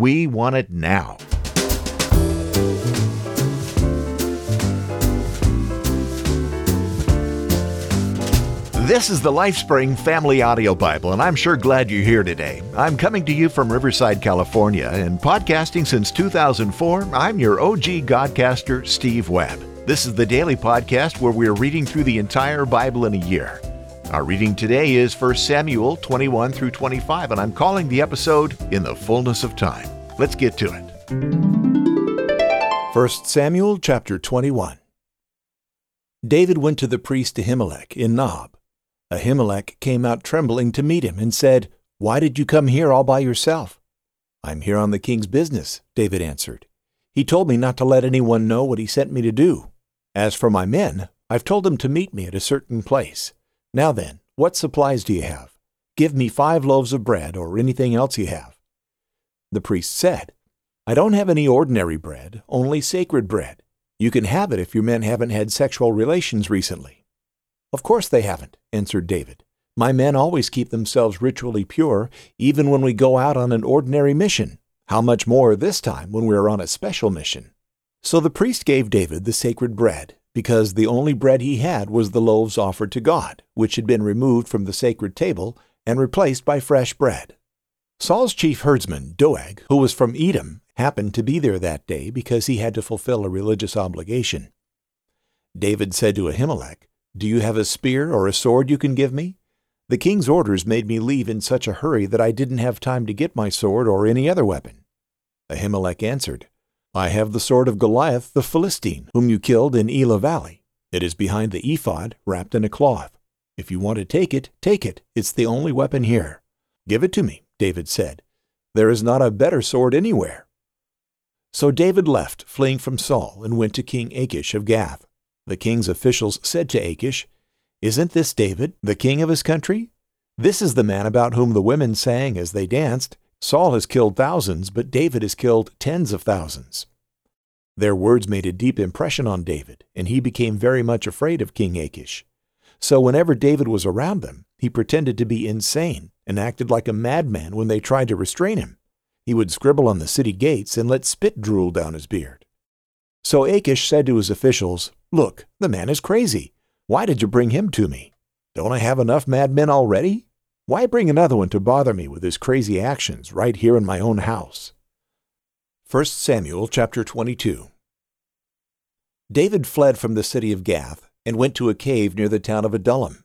We want it now. This is the LifeSpring Family Audio Bible, and I'm sure glad you're here today. I'm coming to you from Riverside, California, and podcasting since 2004, I'm your OG Godcaster, Steve Webb. This is the daily podcast where we're reading through the entire Bible in a year. Our reading today is 1 Samuel 21 through 25, and I'm calling the episode In the Fullness of Time. Let's get to it. 1 Samuel chapter 21. David went to the priest Ahimelech in Nob. Ahimelech came out trembling to meet him and said, "Why did you come here all by yourself?" "I'm here on the king's business," David answered. "He told me not to let anyone know what he sent me to do. As for my men, I've told them to meet me at a certain place. Now then, what supplies do you have? Give me 5 loaves of bread or anything else you have." The priest said, "I don't have any ordinary bread, only sacred bread. You can have it if your men haven't had sexual relations recently." "Of course they haven't," answered David. "My men always keep themselves ritually pure, even when we go out on an ordinary mission. How much more this time when we are on a special mission?" So the priest gave David the sacred bread, because the only bread he had was the loaves offered to God, which had been removed from the sacred table and replaced by fresh bread. Saul's chief herdsman, Doeg, who was from Edom, happened to be there that day because he had to fulfill a religious obligation. David said to Ahimelech, "Do you have a spear or a sword you can give me? The king's orders made me leave in such a hurry that I didn't have time to get my sword or any other weapon." Ahimelech answered, "I have the sword of Goliath the Philistine, whom you killed in Elah Valley. It is behind the ephod, wrapped in a cloth. If you want to take it, take it. It's the only weapon here." "Give it to me," David said. "There is not a better sword anywhere." So David left, fleeing from Saul, and went to King Achish of Gath. The king's officials said to Achish, "Isn't this David, the king of his country? This is the man about whom the women sang as they danced, 'Saul has killed thousands, but David has killed tens of thousands.'" Their words made a deep impression on David, and he became very much afraid of King Achish. So whenever David was around them, he pretended to be insane and acted like a madman when they tried to restrain him. He would scribble on the city gates and let spit drool down his beard. So Achish said to his officials, "Look, the man is crazy. Why did you bring him to me? Don't I have enough madmen already? Why bring another one to bother me with his crazy actions right here in my own house?" 1 Samuel chapter 22. David fled from the city of Gath and went to a cave near the town of Adullam.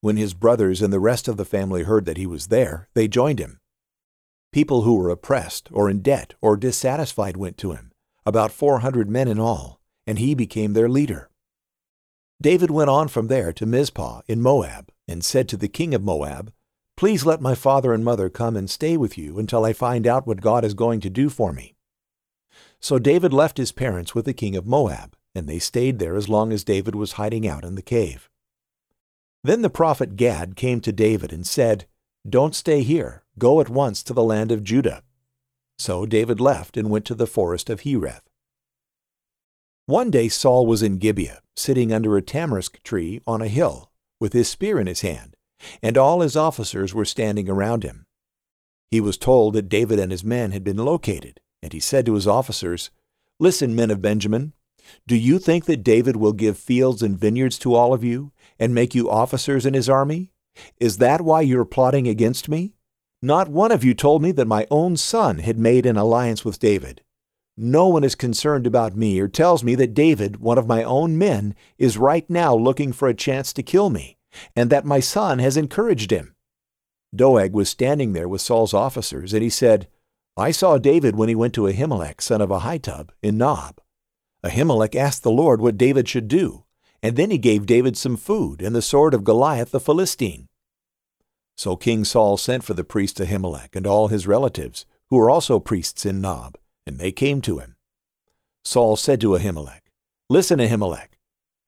When his brothers and the rest of the family heard that he was there, they joined him. People who were oppressed or in debt or dissatisfied went to him, about 400 men in all, and he became their leader. David went on from there to Mizpah in Moab and said to the king of Moab, "Please let my father and mother come and stay with you until I find out what God is going to do for me." So David left his parents with the king of Moab, and they stayed there as long as David was hiding out in the cave. Then the prophet Gad came to David and said, "Don't stay here. Go at once to the land of Judah." So David left and went to the forest of Hereth. One day Saul was in Gibeah, sitting under a tamarisk tree on a hill, with his spear in his hand, and all his officers were standing around him. He was told that David and his men had been located, and he said to his officers, "Listen, men of Benjamin, do you think that David will give fields and vineyards to all of you, and make you officers in his army? Is that why you are plotting against me? Not one of you told me that my own son had made an alliance with David. No one is concerned about me or tells me that David, one of my own men, is right now looking for a chance to kill me, and that my son has encouraged him." Doeg was standing there with Saul's officers, and he said, "I saw David when he went to Ahimelech, son of Ahitub, in Nob." Ahimelech asked the Lord what David should do, and then he gave David some food and the sword of Goliath the Philistine. So King Saul sent for the priest Ahimelech and all his relatives, who were also priests in Nob, and they came to him. Saul said to Ahimelech, "Listen, Ahimelech."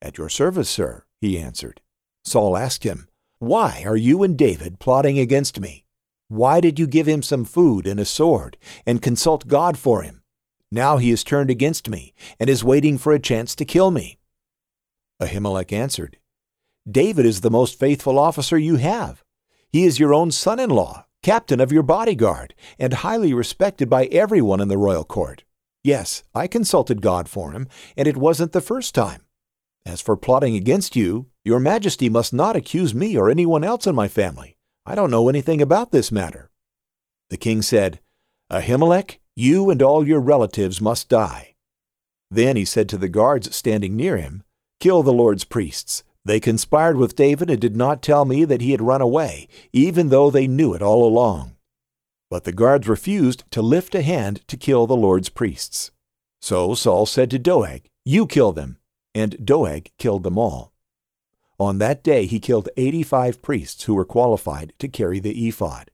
"At your service, sir," he answered. Saul asked him, "Why are you and David plotting against me? Why did you give him some food and a sword and consult God for him? Now he is turned against me and is waiting for a chance to kill me." Ahimelech answered, "David is the most faithful officer you have. He is your own son-in-law. captain of your bodyguard, and highly respected by everyone in the royal court. Yes, I consulted God for him, and it wasn't the first time. As for plotting against you, your majesty must not accuse me or anyone else in my family. I don't know anything about this matter." The king said, "Ahimelech, you and all your relatives must die." Then he said to the guards standing near him, "Kill the Lord's priests. They conspired with David and did not tell me that he had run away, even though they knew it all along." But the guards refused to lift a hand to kill the Lord's priests. So Saul said to Doeg, "You kill them." And Doeg killed them all. On that day he killed 85 priests who were qualified to carry the ephod.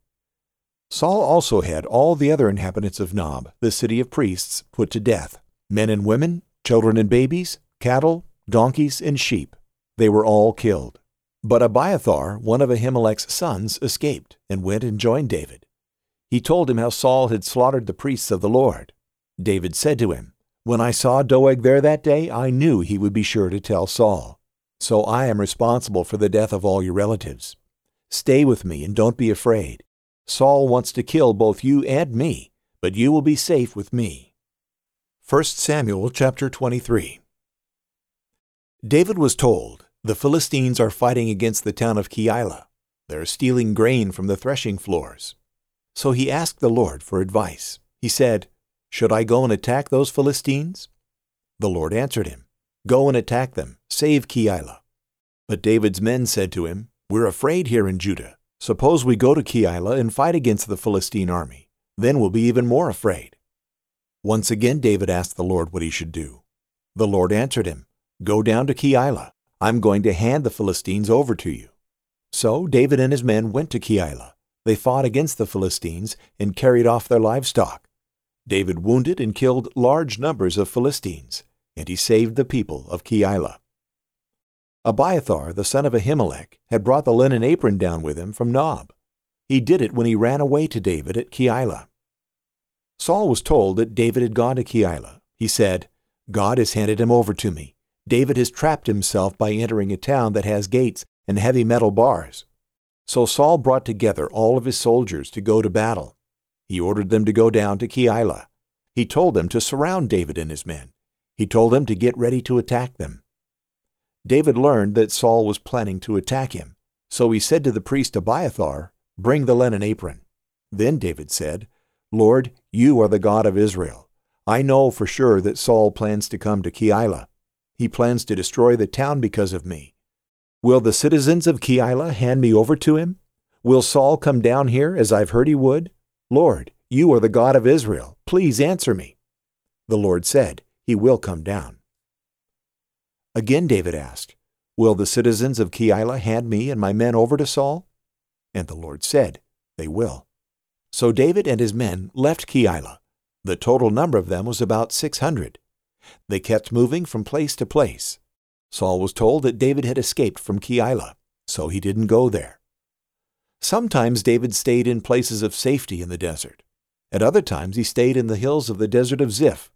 Saul also had all the other inhabitants of Nob, the city of priests, put to death, men and women, children and babies, cattle, donkeys, and sheep. They were all killed. But Abiathar, one of Ahimelech's sons, escaped and went and joined David. He told him how Saul had slaughtered the priests of the Lord. David said to him, "When I saw Doeg there that day, I knew he would be sure to tell Saul. So I am responsible for the death of all your relatives. Stay with me and don't be afraid. Saul wants to kill both you and me, but you will be safe with me." 1 Samuel chapter 23. David was told, "The Philistines are fighting against the town of Keilah. They're stealing grain from the threshing floors." So he asked the Lord for advice. He said, "Should I go and attack those Philistines?" The Lord answered him, "Go and attack them, save Keilah." But David's men said to him, "We're afraid here in Judah. Suppose we go to Keilah and fight against the Philistine army. Then we'll be even more afraid." Once again David asked the Lord what he should do. The Lord answered him, "Go down to Keilah. I'm going to hand the Philistines over to you." So David and his men went to Keilah. They fought against the Philistines and carried off their livestock. David wounded and killed large numbers of Philistines, and he saved the people of Keilah. Abiathar, the son of Ahimelech, had brought the linen apron down with him from Nob. He did it when he ran away to David at Keilah. Saul was told that David had gone to Keilah. He said, "God has handed him over to me. David has trapped himself by entering a town that has gates and heavy metal bars." So Saul brought together all of his soldiers to go to battle. He ordered them to go down to Keilah. He told them to surround David and his men. He told them to get ready to attack them. David learned that Saul was planning to attack him, so he said to the priest Abiathar, "Bring the linen apron." Then David said, "Lord, you are the God of Israel. I know for sure that Saul plans to come to Keilah. He plans to destroy the town because of me. Will the citizens of Keilah hand me over to him? Will Saul come down here as I've heard he would? Lord, you are the God of Israel. Please answer me." The Lord said, "He will come down." Again David asked, "Will the citizens of Keilah hand me and my men over to Saul?" And the Lord said, "They will." So David and his men left Keilah. The total number of them was about 600. They kept moving from place to place. Saul was told that David had escaped from Keilah, so he didn't go there. Sometimes David stayed in places of safety in the desert. At other times he stayed in the hills of the desert of Ziph.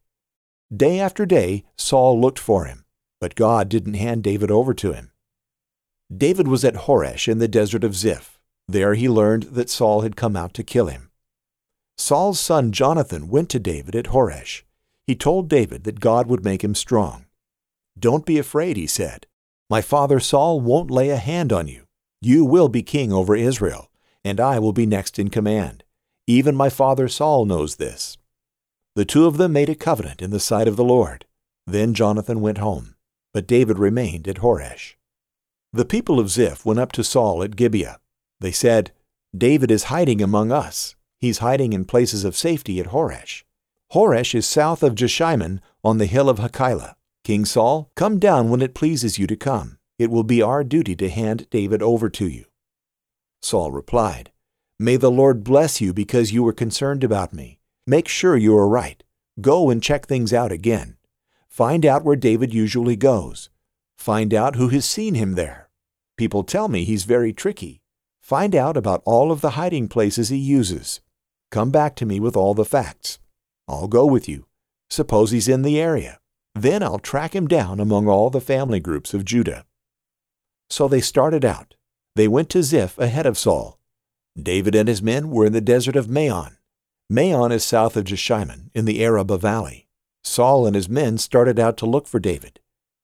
Day after day, Saul looked for him, but God didn't hand David over to him. David was at Horesh in the desert of Ziph. There he learned that Saul had come out to kill him. Saul's son Jonathan went to David at Horesh. He told David that God would make him strong. "Don't be afraid," he said. "My father Saul won't lay a hand on you. You will be king over Israel, and I will be next in command. Even my father Saul knows this." The two of them made a covenant in the sight of the Lord. Then Jonathan went home, but David remained at Horesh. The people of Ziph went up to Saul at Gibeah. They said, "David is hiding among us. He's hiding in places of safety at Horesh. Horesh is south of Jeshimon on the hill of Hakkilah. King Saul, come down when it pleases you to come. It will be our duty to hand David over to you." Saul replied, "May the Lord bless you because you were concerned about me. Make sure you are right. Go and check things out again. Find out where David usually goes. Find out who has seen him there. People tell me he's very tricky. Find out about all of the hiding places he uses. Come back to me with all the facts. I'll go with you. Suppose he's in the area. Then I'll track him down among all the family groups of Judah." So they started out. They went to Ziph ahead of Saul. David and his men were in the desert of Maon. Maon is south of Jeshimon, in the Arabah Valley. Saul and his men started out to look for David.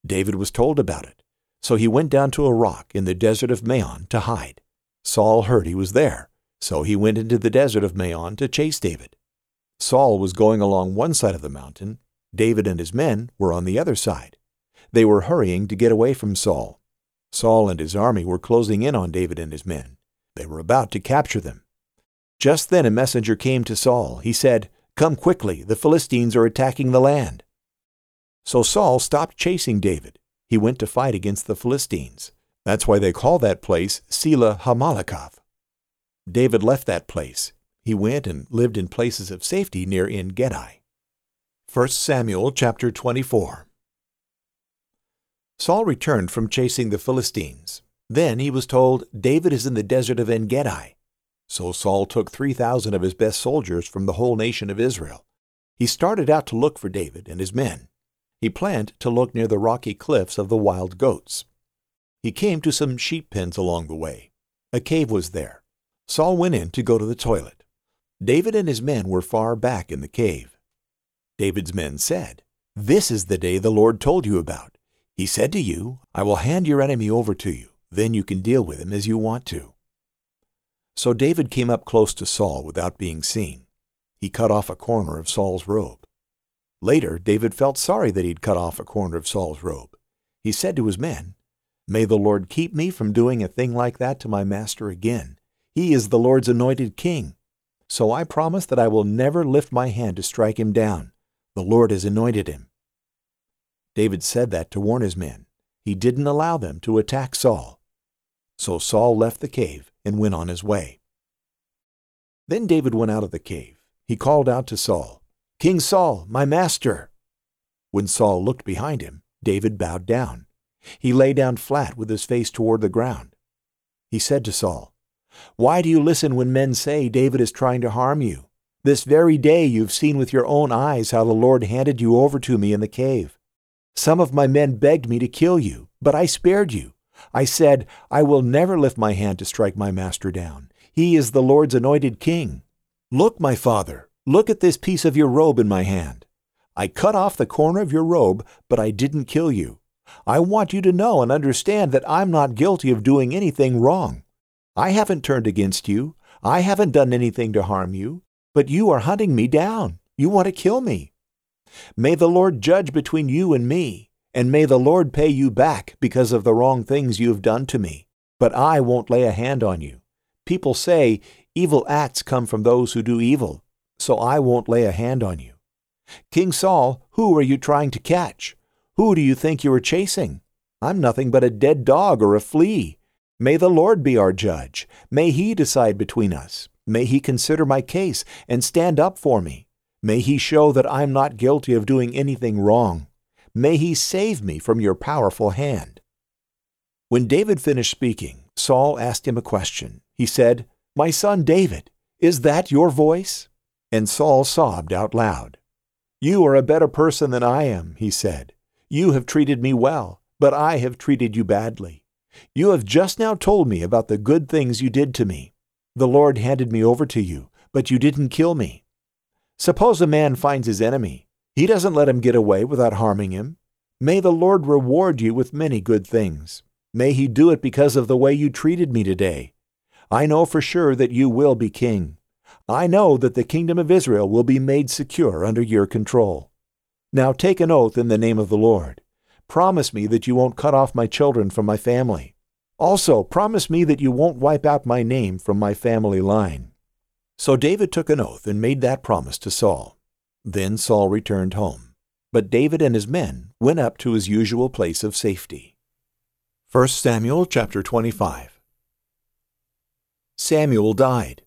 David was told about it, so he went down to a rock in the desert of Maon to hide. Saul heard he was there, so he went into the desert of Maon to chase David. Saul was going along one side of the mountain. David and his men were on the other side. They were hurrying to get away from Saul. Saul and his army were closing in on David and his men. They were about to capture them. Just then a messenger came to Saul. He said, "Come quickly, the Philistines are attacking the land." So Saul stopped chasing David. He went to fight against the Philistines. That's why they call that place Selah Hamalikov. David left that place. He went and lived in places of safety near En-Gedi. 1 Samuel chapter 24. Saul returned from chasing the Philistines. Then he was told, "David is in the desert of En-Gedi." So Saul took 3,000 of his best soldiers from the whole nation of Israel. He started out to look for David and his men. He planned to look near the rocky cliffs of the wild goats. He came to some sheep pens along the way. A cave was there. Saul went in to go to the toilet. David and his men were far back in the cave. David's men said, "This is the day the Lord told you about. He said to you, 'I will hand your enemy over to you. Then you can deal with him as you want to.'" So David came up close to Saul without being seen. He cut off a corner of Saul's robe. Later, David felt sorry that he'd cut off a corner of Saul's robe. He said to his men, "May the Lord keep me from doing a thing like that to my master again. He is the Lord's anointed king. So I promise that I will never lift my hand to strike him down. The Lord has anointed him." David said that to warn his men. He didn't allow them to attack Saul. So Saul left the cave and went on his way. Then David went out of the cave. He called out to Saul, "King Saul, my master." When Saul looked behind him, David bowed down. He lay down flat with his face toward the ground. He said to Saul, "Why do you listen when men say David is trying to harm you? This very day you've seen with your own eyes how the Lord handed you over to me in the cave. Some of my men begged me to kill you, but I spared you. I said, 'I will never lift my hand to strike my master down. He is the Lord's anointed king.' Look, my father, look at this piece of your robe in my hand. I cut off the corner of your robe, but I didn't kill you. I want you to know and understand that I'm not guilty of doing anything wrong. I haven't turned against you. I haven't done anything to harm you, but you are hunting me down. You want to kill me. May the Lord judge between you and me, and may the Lord pay you back because of the wrong things you have done to me, but I won't lay a hand on you. People say evil acts come from those who do evil, so I won't lay a hand on you. King Saul, who are you trying to catch? Who do you think you are chasing? I'm nothing but a dead dog or a flea. May the Lord be our judge. May he decide between us. May he consider my case and stand up for me. May he show that I'm not guilty of doing anything wrong. May he save me from your powerful hand." When David finished speaking, Saul asked him a question. He said, "My son David, is that your voice?" And Saul sobbed out loud. "You are a better person than I am," he said. "You have treated me well, but I have treated you badly. You have just now told me about the good things you did to me. The Lord handed me over to you, but you didn't kill me. Suppose a man finds his enemy. He doesn't let him get away without harming him. May the Lord reward you with many good things. May he do it because of the way you treated me today. I know for sure that you will be king. I know that the kingdom of Israel will be made secure under your control. Now take an oath in the name of the Lord. Promise me that you won't cut off my children from my family. Also, promise me that you won't wipe out my name from my family line." So David took an oath and made that promise to Saul. Then Saul returned home. But David and his men went up to his usual place of safety. 1 Samuel chapter 25. Samuel died.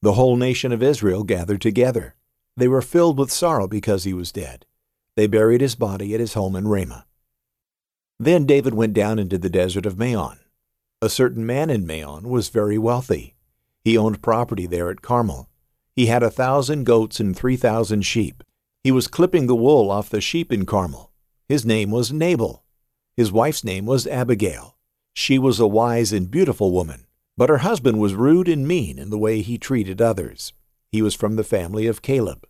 The whole nation of Israel gathered together. They were filled with sorrow because he was dead. They buried his body at his home in Ramah. Then David went down into the desert of Maon. A certain man in Maon was very wealthy. He owned property there at Carmel. He had 1,000 goats and 3,000 sheep. He was clipping the wool off the sheep in Carmel. His name was Nabal. His wife's name was Abigail. She was a wise and beautiful woman, But her husband was rude and mean in the way he treated others. He was from the family of Caleb.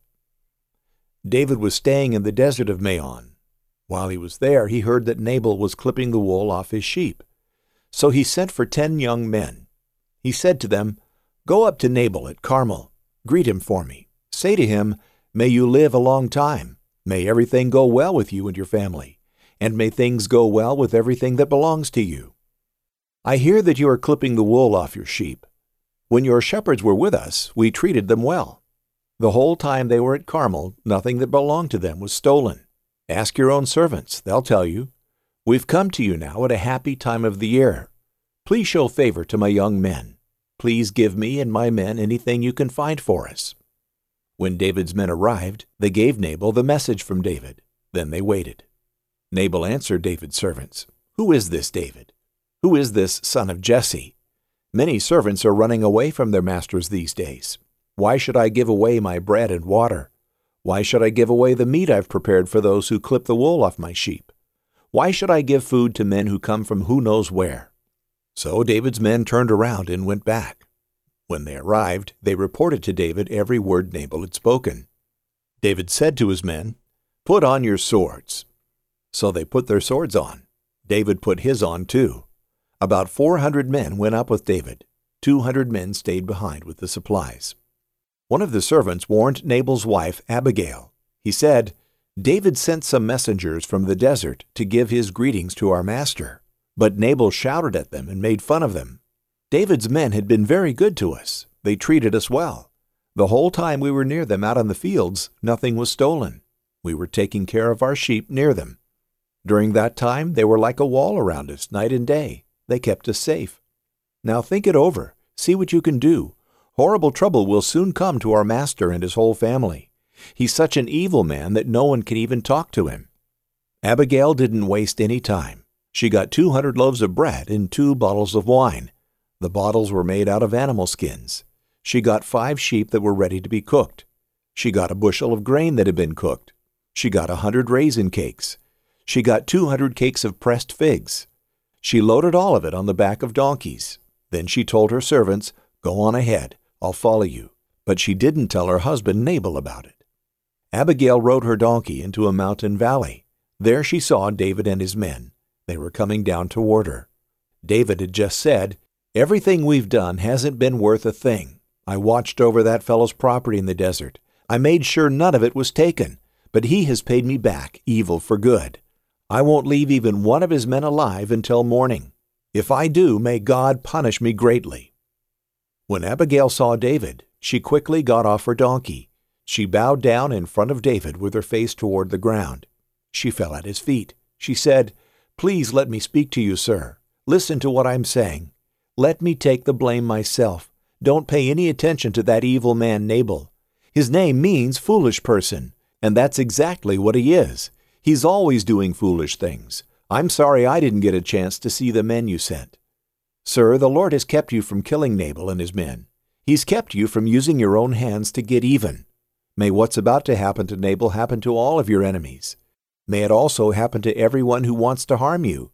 David was staying in the desert of Maon. While he was there, he heard that Nabal was clipping the wool off his sheep. So he sent for 10 young men. He said to them, "Go up to Nabal at Carmel. Greet him for me. Say to him, 'May you live a long time. May everything go well with you and your family, and may things go well with everything that belongs to you. I hear that you are clipping the wool off your sheep. When your shepherds were with us, we treated them well. The whole time they were at Carmel, nothing that belonged to them was stolen. Ask your own servants, they'll tell you. We've come to you now at a happy time of the year. Please show favor to my young men. Please give me and my men anything you can find for us.'" When David's men arrived, they gave Nabal the message from David. Then they waited. Nabal answered David's servants, "Who is this David? Who is this son of Jesse? Many servants are running away from their masters these days. Why should I give away my bread and water? Why should I give away the meat I've prepared for those who clip the wool off my sheep? Why should I give food to men who come from who knows where?" So David's men turned around and went back. When they arrived, they reported to David every word Nabal had spoken. David said to his men, "Put on your swords." So they put their swords on. David put his on too. About 400 men went up with David. 200 men stayed behind with the supplies. One of the servants warned Nabal's wife, Abigail. He said, "David sent some messengers from the desert to give his greetings to our master, but Nabal shouted at them and made fun of them. David's men had been very good to us. They treated us well. The whole time we were near them out on the fields, nothing was stolen. We were taking care of our sheep near them. During that time, they were like a wall around us night and day. They kept us safe. Now think it over. See what you can do. Horrible trouble will soon come to our master and his whole family. He's such an evil man that no one can even talk to him." Abigail didn't waste any time. She got 200 loaves of bread and 2 bottles of wine. The bottles were made out of animal skins. She got 5 sheep that were ready to be cooked. She got a bushel of grain that had been cooked. She got 100 raisin cakes. She got 200 cakes of pressed figs. She loaded all of it on the back of donkeys. Then she told her servants, "Go on ahead, I'll follow you." But she didn't tell her husband Nabal about it. Abigail rode her donkey into a mountain valley. There she saw David and his men. They were coming down toward her. David had just said, "Everything we've done hasn't been worth a thing. I watched over that fellow's property in the desert. I made sure none of it was taken, but he has paid me back evil for good. I won't leave even one of his men alive until morning. If I do, may God punish me greatly." When Abigail saw David, she quickly got off her donkey. She bowed down in front of David with her face toward the ground. She fell at his feet. She said, "Please let me speak to you, sir. Listen to what I'm saying. Let me take the blame myself. Don't pay any attention to that evil man Nabal. His name means foolish person, and that's exactly what he is. He's always doing foolish things. I'm sorry I didn't get a chance to see the men you sent. Sir, the Lord has kept you from killing Nabal and his men. He's kept you from using your own hands to get even. May what's about to happen to Nabal happen to all of your enemies. May it also happen to everyone who wants to harm you.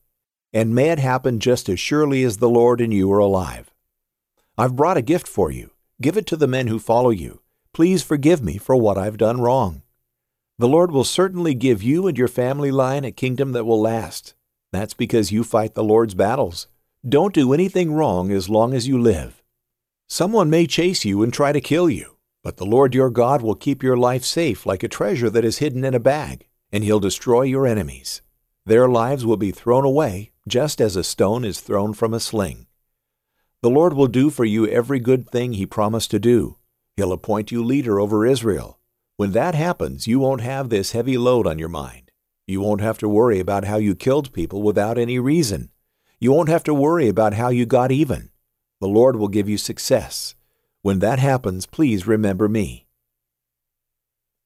And may it happen just as surely as the Lord and you are alive. I've brought a gift for you. Give it to the men who follow you. Please forgive me for what I've done wrong. The Lord will certainly give you and your family line a kingdom that will last. That's because you fight the Lord's battles. Don't do anything wrong as long as you live. Someone may chase you and try to kill you, but the Lord your God will keep your life safe like a treasure that is hidden in a bag, and He'll destroy your enemies. Their lives will be thrown away just as a stone is thrown from a sling. The Lord will do for you every good thing He promised to do. He'll appoint you leader over Israel. When that happens, you won't have this heavy load on your mind. You won't have to worry about how you killed people without any reason. You won't have to worry about how you got even. The Lord will give you success. When that happens, please remember me."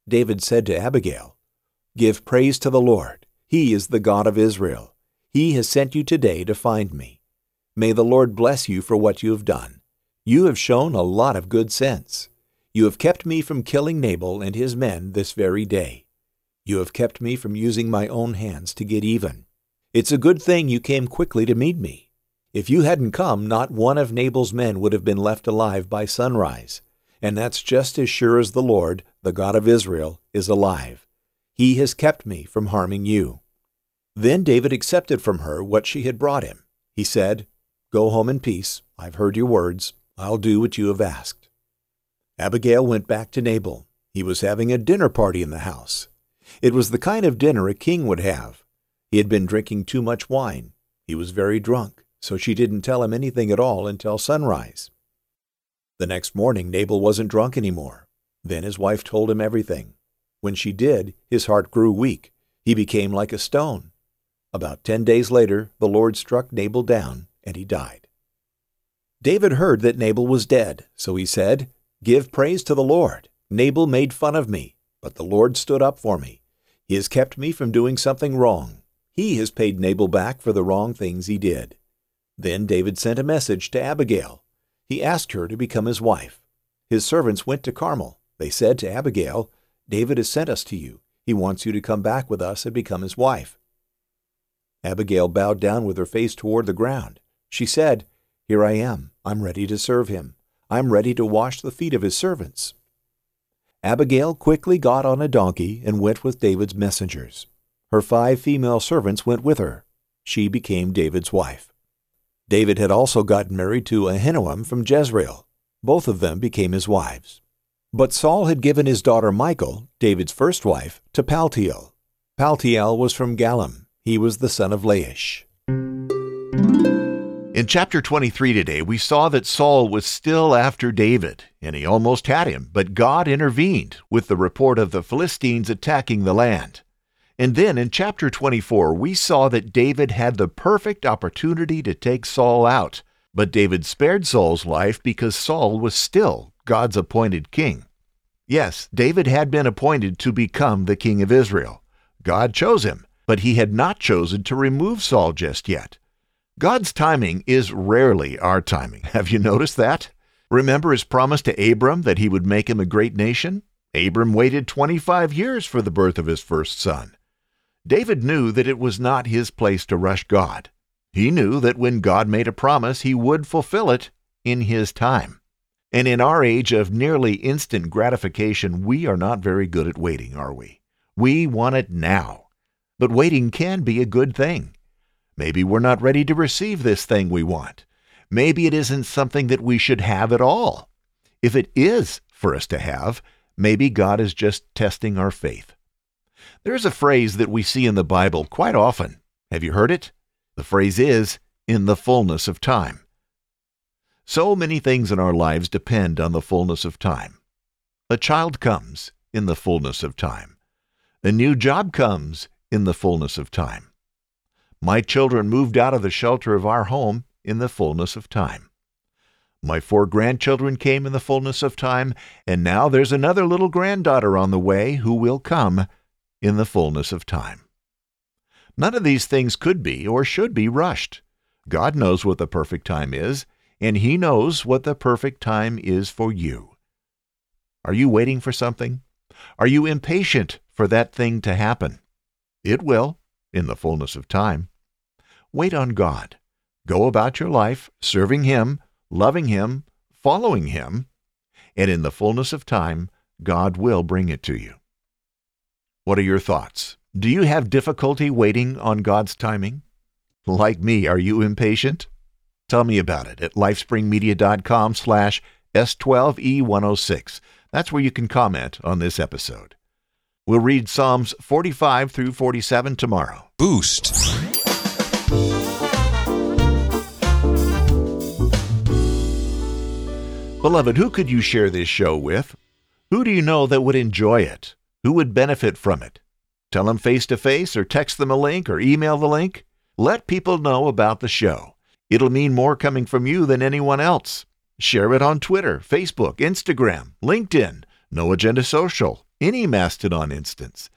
David said to Abigail, "Give praise to the Lord. He is the God of Israel. He has sent you today to find me. May the Lord bless you for what you have done. You have shown a lot of good sense. You have kept me from killing Nabal and his men this very day. You have kept me from using my own hands to get even. It's a good thing you came quickly to meet me. If you hadn't come, not one of Nabal's men would have been left alive by sunrise. And that's just as sure as the Lord, the God of Israel, is alive. He has kept me from harming you." Then David accepted from her what she had brought him. He said, "Go home in peace. I've heard your words. I'll do what you have asked." Abigail went back to Nabal. He was having a dinner party in the house. It was the kind of dinner a king would have. He had been drinking too much wine. He was very drunk, so she didn't tell him anything at all until sunrise. The next morning, Nabal wasn't drunk anymore. Then his wife told him everything. When she did, his heart grew weak. He became like a stone. About 10 days later, the Lord struck Nabal down, and he died. David heard that Nabal was dead, so he said, "Give praise to the Lord. Nabal made fun of me, but the Lord stood up for me. He has kept me from doing something wrong. He has paid Nabal back for the wrong things he did." Then David sent a message to Abigail. He asked her to become his wife. His servants went to Carmel. They said to Abigail, "David has sent us to you. He wants you to come back with us and become his wife." Abigail bowed down with her face toward the ground. She said, "Here I am. I'm ready to serve him. I'm ready to wash the feet of his servants." Abigail quickly got on a donkey and went with David's messengers. Her 5 female servants went with her. She became David's wife. David had also gotten married to Ahinoam from Jezreel. Both of them became his wives. But Saul had given his daughter Michal, David's first wife, to Paltiel. Paltiel was from Gallim. He was the son of Laish. In chapter 23 today, we saw that Saul was still after David, and he almost had him, but God intervened with the report of the Philistines attacking the land. And then in chapter 24, we saw that David had the perfect opportunity to take Saul out, but David spared Saul's life because Saul was still God's appointed king. Yes, David had been appointed to become the king of Israel. God chose him, but he had not chosen to remove Saul just yet. God's timing is rarely our timing. Have you noticed that? Remember his promise to Abram that he would make him a great nation? Abram waited 25 years for the birth of his first son. David knew that it was not his place to rush God. He knew that when God made a promise, he would fulfill it in his time. And in our age of nearly instant gratification, we are not very good at waiting, are we? We want it now. But waiting can be a good thing. Maybe we're not ready to receive this thing we want. Maybe it isn't something that we should have at all. If it is for us to have, maybe God is just testing our faith. There's a phrase that we see in the Bible quite often. Have you heard it? The phrase is, "in the fullness of time." So many things in our lives depend on the fullness of time. A child comes in the fullness of time. A new job comes in the fullness of time. My children moved out of the shelter of our home in the fullness of time. My 4 grandchildren came in the fullness of time, and now there's another little granddaughter on the way who will come in the fullness of time. None of these things could be or should be rushed. God knows what the perfect time is, and He knows what the perfect time is for you. Are you waiting for something? Are you impatient for that thing to happen? It will, in the fullness of time. Wait on God. Go about your life, serving Him, loving Him, following Him, and in the fullness of time, God will bring it to you. What are your thoughts? Do you have difficulty waiting on God's timing? Like me, are you impatient? Tell me about it at lifespringmedia.com/S12E106. That's where you can comment on this episode. We'll read Psalms 45 through 47 tomorrow. Boost. Beloved, who could you share this show with? Who do you know that would enjoy it? Who would benefit from it? Tell them face-to-face or text them a link or email the link. Let people know about the show. It'll mean more coming from you than anyone else. Share it on Twitter, Facebook, Instagram, LinkedIn, No Agenda Social, any Mastodon instance.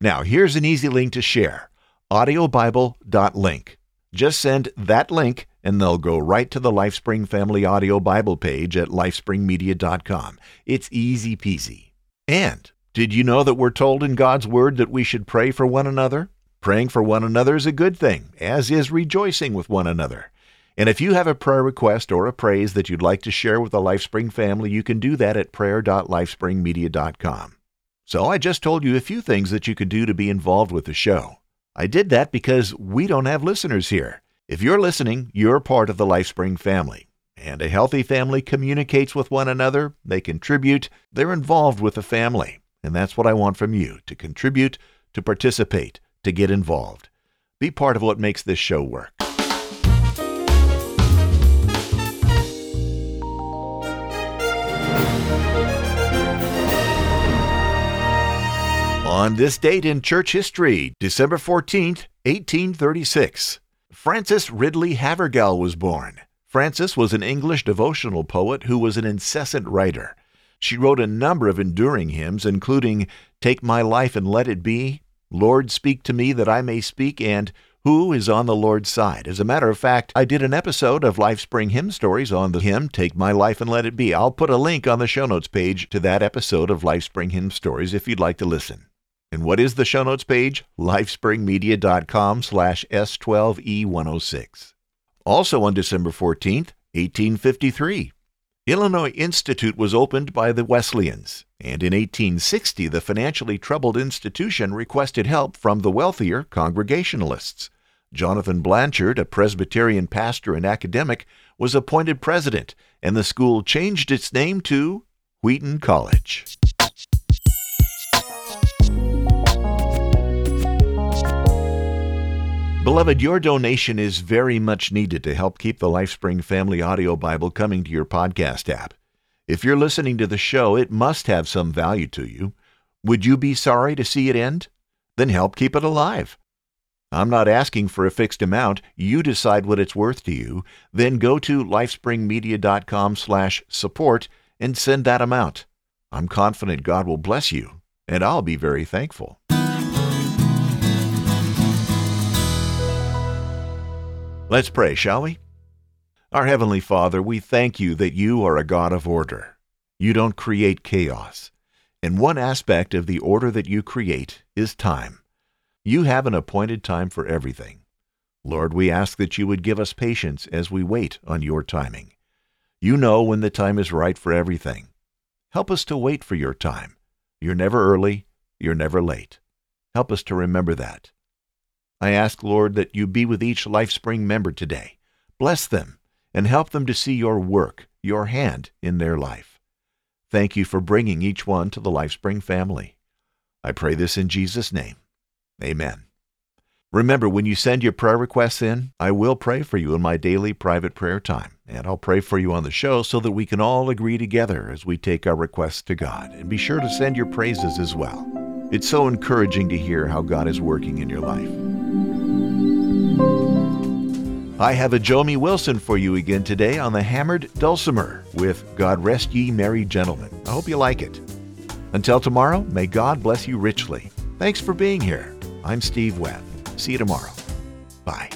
Now, here's an easy link to share, audiobible.link. Just send that link, and they'll go right to the LifeSpring Family Audio Bible page at lifespringmedia.com. It's easy peasy. And did you know that we're told in God's Word that we should pray for one another? Praying for one another is a good thing, as is rejoicing with one another. And if you have a prayer request or a praise that you'd like to share with the LifeSpring family, you can do that at prayer.lifespringmedia.com. So I just told you a few things that you could do to be involved with the show. I did that because we don't have listeners here. If you're listening, you're part of the LifeSpring family. And a healthy family communicates with one another, they contribute, they're involved with the family. And that's what I want from you, to contribute, to participate, to get involved. Be part of what makes this show work. On this date in church history, December 14th, 1836, Francis Ridley Havergal was born. Frances was an English devotional poet who was an incessant writer. She wrote a number of enduring hymns, including Take My Life and Let It Be, Lord Speak to Me That I May Speak, and Who is on the Lord's Side? As a matter of fact, I did an episode of LifeSpring Hymn Stories on the hymn Take My Life and Let It Be. I'll put a link on the show notes page to that episode of LifeSpring Hymn Stories if you'd like to listen. And what is the show notes page? LifespringMedia.com/S12E106. Also on December 14th, 1853, Illinois Institute was opened by the Wesleyans, and in 1860, the financially troubled institution requested help from the wealthier Congregationalists. Jonathan Blanchard, a Presbyterian pastor and academic, was appointed president, and the school changed its name to Wheaton College. Beloved, your donation is very much needed to help keep the LifeSpring Family Audio Bible coming to your podcast app. If you're listening to the show, it must have some value to you. Would you be sorry to see it end? Then help keep it alive. I'm not asking for a fixed amount. You decide what it's worth to you. Then go to lifespringmedia.com/support and send that amount. I'm confident God will bless you, and I'll be very thankful. Let's pray, shall we? Our Heavenly Father, we thank you that you are a God of order. You don't create chaos. And one aspect of the order that you create is time. You have an appointed time for everything. Lord, we ask that you would give us patience as we wait on your timing. You know when the time is right for everything. Help us to wait for your time. You're never early. You're never late. Help us to remember that. I ask, Lord, that you be with each LifeSpring member today. Bless them and help them to see your work, your hand in their life. Thank you for bringing each one to the LifeSpring family. I pray this in Jesus' name. Amen. Remember, when you send your prayer requests in, I will pray for you in my daily private prayer time, and I'll pray for you on the show so that we can all agree together as we take our requests to God. And be sure to send your praises as well. It's so encouraging to hear how God is working in your life. I have a Joni Wilson for you again today on the Hammered Dulcimer with God Rest Ye Merry Gentlemen. I hope you like it. Until tomorrow, may God bless you richly. Thanks for being here. I'm Steve Webb. See you tomorrow. Bye.